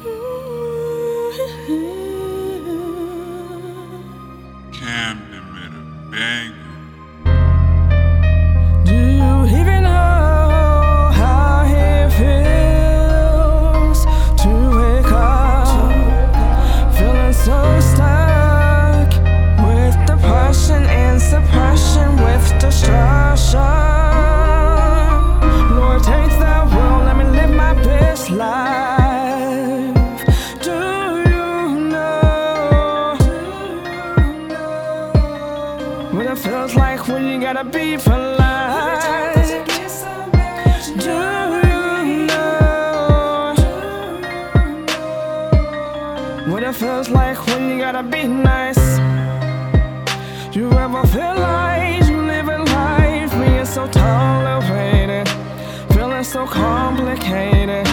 What it feels like when you gotta be for life. Do you know what it feels like when you gotta be nice? You ever feel like you living life being so tolerated, feeling so complicated?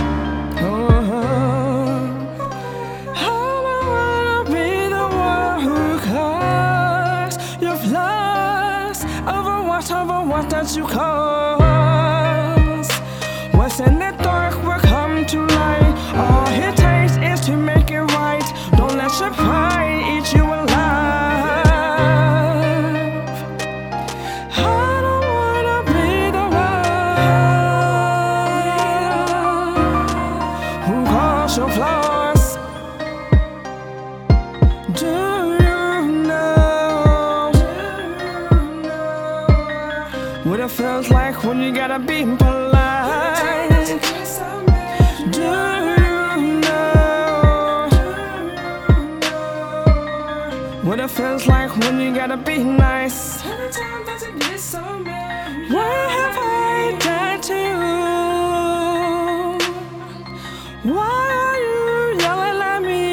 Over what that you cause. What's in the dark will come to light. All it takes is to make it right. Don't let your pride eat you alive. I don't wanna be the one who calls your flaws. Do what it feels like when you gotta be polite. Do you know what it feels like when you gotta be nice? What have I done to you? Why are you yelling at me?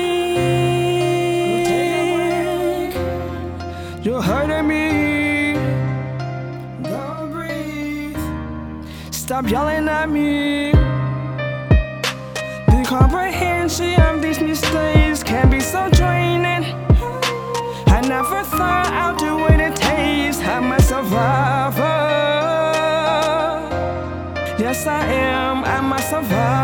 You're hurting me. Stop yelling at me. The comprehension of these mistakes can be so draining. I never thought I'd do what it takes. I'm a survivor. Yes, I am. I'm a survivor.